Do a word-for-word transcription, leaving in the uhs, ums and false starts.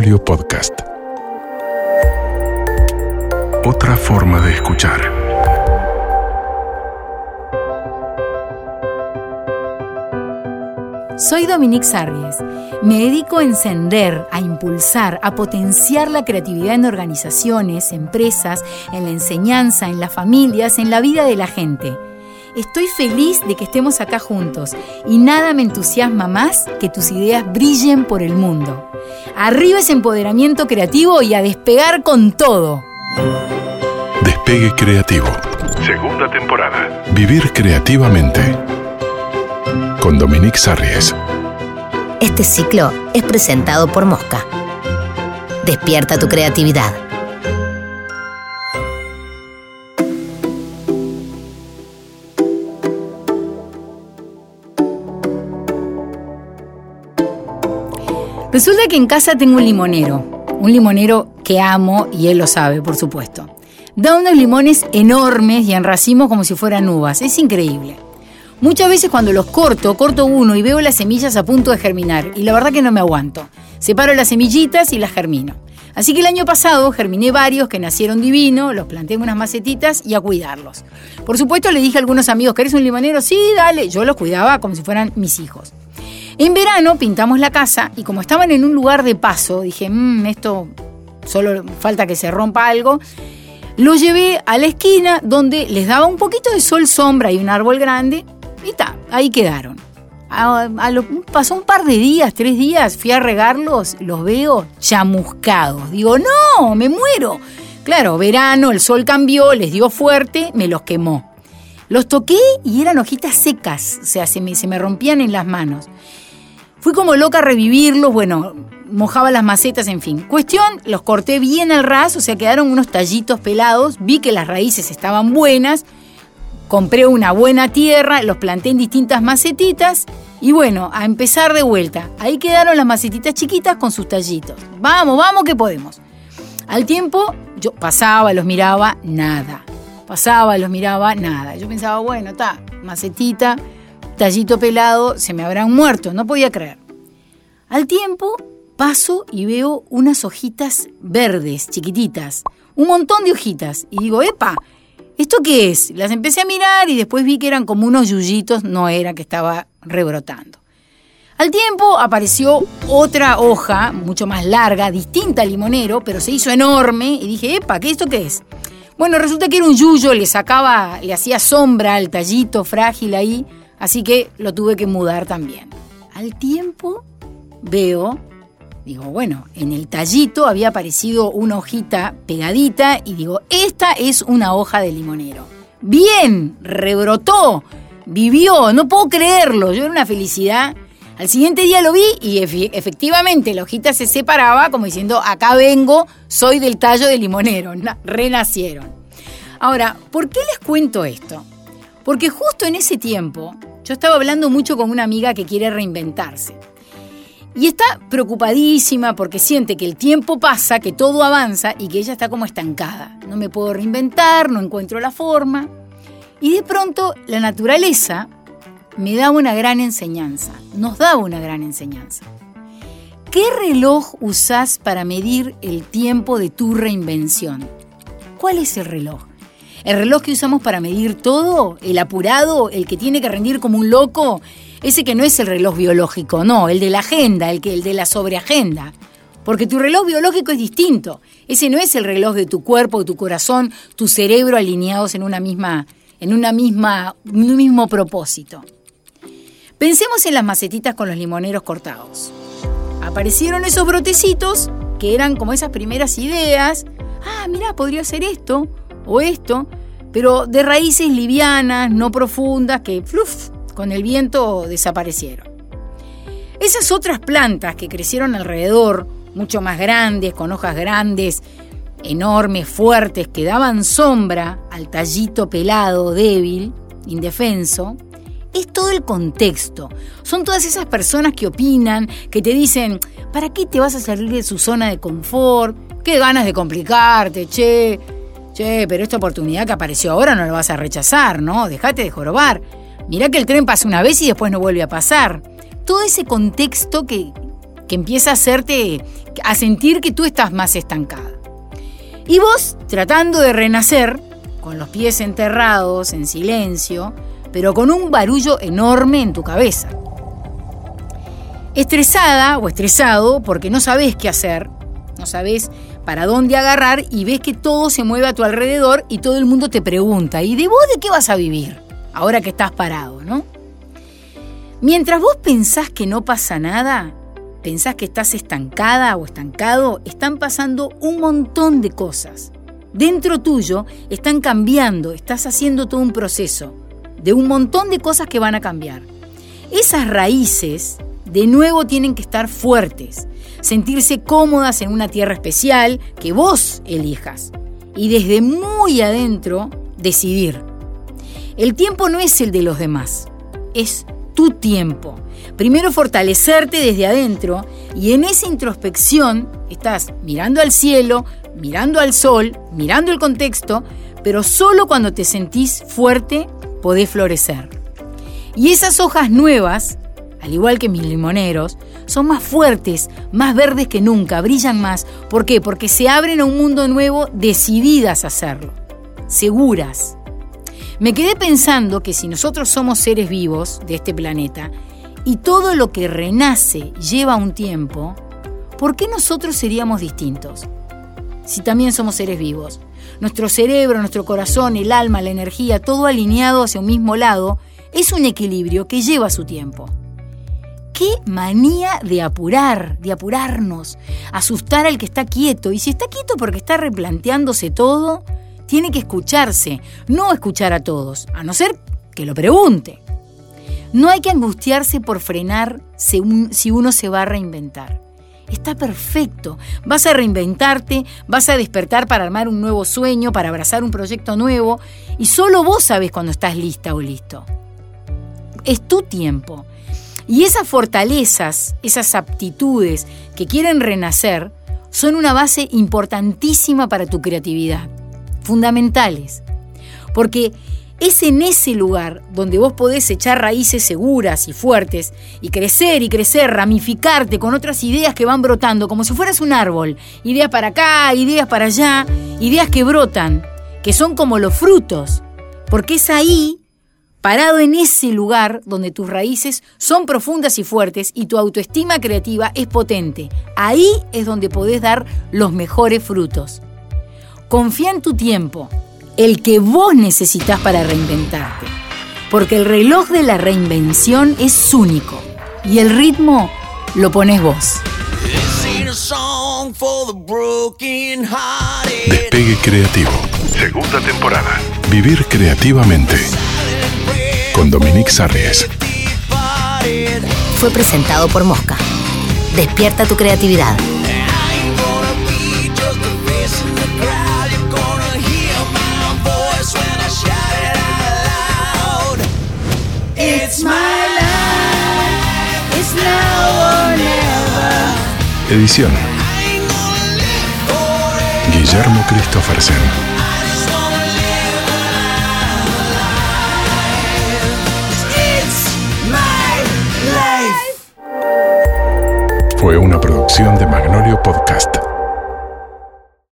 Magnolio Podcast. Otra forma de escuchar. Soy Dominique Sarriés. Me dedico a encender, a impulsar, a potenciar la creatividad en organizaciones, empresas, en la enseñanza, en las familias, en la vida de la gente. Estoy feliz de que estemos acá juntos y nada me entusiasma más que tus ideas brillen por el mundo. ¡Arriba ese empoderamiento creativo y a despegar con todo! Despegue Creativo. Segunda temporada. Vivir creativamente. Con Dominique Sarriés. Este ciclo es presentado por Mosca. Despierta tu creatividad. Resulta que en casa tengo un limonero, un limonero que amo y él lo sabe, por supuesto. Da unos limones enormes y en racimos como si fueran uvas, es increíble. Muchas veces cuando los corto, corto uno y veo las semillas a punto de germinar y la verdad que no me aguanto. Separo las semillitas y las germino. Así que el año pasado germiné varios que nacieron divino, los planté en unas macetitas y a cuidarlos. Por supuesto le dije a algunos amigos, ¿querés un limonero? Sí, dale, yo los cuidaba como si fueran mis hijos. En verano pintamos la casa y como estaban en un lugar de paso, dije, mmm, esto solo falta que se rompa algo. Lo llevé a la esquina donde les daba un poquito de sol, sombra y un árbol grande y ta, ahí quedaron. A, a lo, pasó un par de días, tres días, fui a regarlos, los veo chamuscados. Digo, no, me muero. Claro, verano, el sol cambió, les dio fuerte, me los quemó. Los toqué y eran hojitas secas, o sea, se me, se me rompían en las manos. Fui como loca a revivirlos, bueno, mojaba las macetas, en fin. Cuestión, los corté bien al ras, o sea, quedaron unos tallitos pelados. Vi que las raíces estaban buenas. Compré una buena tierra, los planté en distintas macetitas. Y bueno, a empezar de vuelta. Ahí quedaron las macetitas chiquitas con sus tallitos. Vamos, vamos que podemos. Al tiempo, yo pasaba, los miraba, nada. Pasaba, los miraba, nada. Yo pensaba, bueno, está, macetita, tallito pelado, se me habrán muerto, no podía creer. Al tiempo paso y veo unas hojitas verdes, chiquititas, un montón de hojitas, y digo, epa, ¿esto qué es? Las empecé a mirar y después vi que eran como unos yuyitos, no era que estaba rebrotando. Al tiempo apareció otra hoja, mucho más larga, distinta al limonero, pero se hizo enorme, y dije, epa, ¿qué esto qué es? Bueno, resulta que era un yuyo, le sacaba, le hacía sombra al tallito frágil ahí, así que lo tuve que mudar también. Al tiempo veo, digo, bueno, en el tallito había aparecido una hojita pegadita y digo, esta es una hoja de limonero. ¡Bien! Rebrotó, vivió, no puedo creerlo. Yo era una felicidad. Al siguiente día lo vi y efectivamente la hojita se separaba como diciendo, acá vengo, soy del tallo de limonero. Renacieron. Ahora, ¿por qué les cuento esto? Porque justo en ese tiempo yo estaba hablando mucho con una amiga que quiere reinventarse. Y está preocupadísima porque siente que el tiempo pasa, que todo avanza y que ella está como estancada. No me puedo reinventar, no encuentro la forma. Y de pronto la naturaleza me daba una gran enseñanza, nos daba una gran enseñanza. ¿Qué reloj usás para medir el tiempo de tu reinvención? ¿Cuál es el reloj? El reloj que usamos para medir todo, el apurado, el que tiene que rendir como un loco, ese que no es el reloj biológico, no, el de la agenda, el que el de la sobreagenda. Porque tu reloj biológico es distinto. Ese no es el reloj de tu cuerpo, de tu corazón, tu cerebro alineados en una misma, en una misma, un mismo propósito. Pensemos en las macetitas con los limoneros cortados. Aparecieron esos brotecitos que eran como esas primeras ideas. Ah, mirá, podría hacer esto o esto, pero de raíces livianas, no profundas, que fluf, con el viento desaparecieron. Esas otras plantas que crecieron alrededor, mucho más grandes, con hojas grandes, enormes, fuertes, que daban sombra al tallito pelado, débil, indefenso, es todo el contexto. Son todas esas personas que opinan, que te dicen, ¿para qué te vas a salir de su zona de confort? ¿Qué ganas de complicarte, che? Che, pero esta oportunidad que apareció ahora no la vas a rechazar, ¿no? Dejate de jorobar. Mirá que el tren pasa una vez y después no vuelve a pasar. Todo ese contexto que, que empieza a hacerte, a sentir que tú estás más estancada. Y vos, tratando de renacer, con los pies enterrados, en silencio, pero con un barullo enorme en tu cabeza. Estresada o estresado porque no sabés qué hacer, no sabés para dónde agarrar y ves que todo se mueve a tu alrededor y todo el mundo te pregunta, ¿y de vos de qué vas a vivir ahora que estás parado, no? Mientras vos pensás que no pasa nada, pensás que estás estancada o estancado, están pasando un montón de cosas. Dentro tuyo están cambiando, estás haciendo todo un proceso de un montón de cosas que van a cambiar. Esas raíces de nuevo tienen que estar fuertes, sentirse cómodas en una tierra especial que vos elijas y desde muy adentro decidir. El tiempo no es el de los demás, es tu tiempo. Primero fortalecerte desde adentro y en esa introspección estás mirando al cielo, mirando al sol, mirando el contexto, pero solo cuando te sentís fuerte podés florecer. Y esas hojas nuevas, al igual que mis limoneros, son más fuertes, más verdes que nunca, brillan más. ¿Por qué? Porque se abren a un mundo nuevo decididas a hacerlo, seguras. Me quedé pensando que si nosotros somos seres vivos de este planeta y todo lo que renace lleva un tiempo, ¿por qué nosotros seríamos distintos? Si también somos seres vivos, nuestro cerebro, nuestro corazón, el alma, la energía, todo alineado hacia un mismo lado, es un equilibrio que lleva su tiempo. Qué manía de apurar, de apurarnos, asustar al que está quieto. Y si está quieto porque está replanteándose todo, tiene que escucharse, no escuchar a todos, a no ser que lo pregunte. No hay que angustiarse por frenar si uno se va a reinventar. Está perfecto, vas a reinventarte, vas a despertar para armar un nuevo sueño, para abrazar un proyecto nuevo y solo vos sabés cuando estás lista o listo. Es tu tiempo. Y esas fortalezas, esas aptitudes que quieren renacer, son una base importantísima para tu creatividad, fundamentales. Porque es en ese lugar donde vos podés echar raíces seguras y fuertes y crecer y crecer, ramificarte con otras ideas que van brotando, como si fueras un árbol. Ideas para acá, ideas para allá, ideas que brotan, que son como los frutos, porque es ahí, parado en ese lugar donde tus raíces son profundas y fuertes y tu autoestima creativa es potente. Ahí es donde podés dar los mejores frutos. Confía en tu tiempo, el que vos necesitás para reinventarte. Porque el reloj de la reinvención es único y el ritmo lo pones vos. Despegue Creativo, segunda temporada. Vivir creativamente. Con Dominique Sarriés. Fue presentado por Mosca. Despierta tu creatividad. Edición: Guillermo Christopher Sen. Fue una producción de Magnolio Podcast.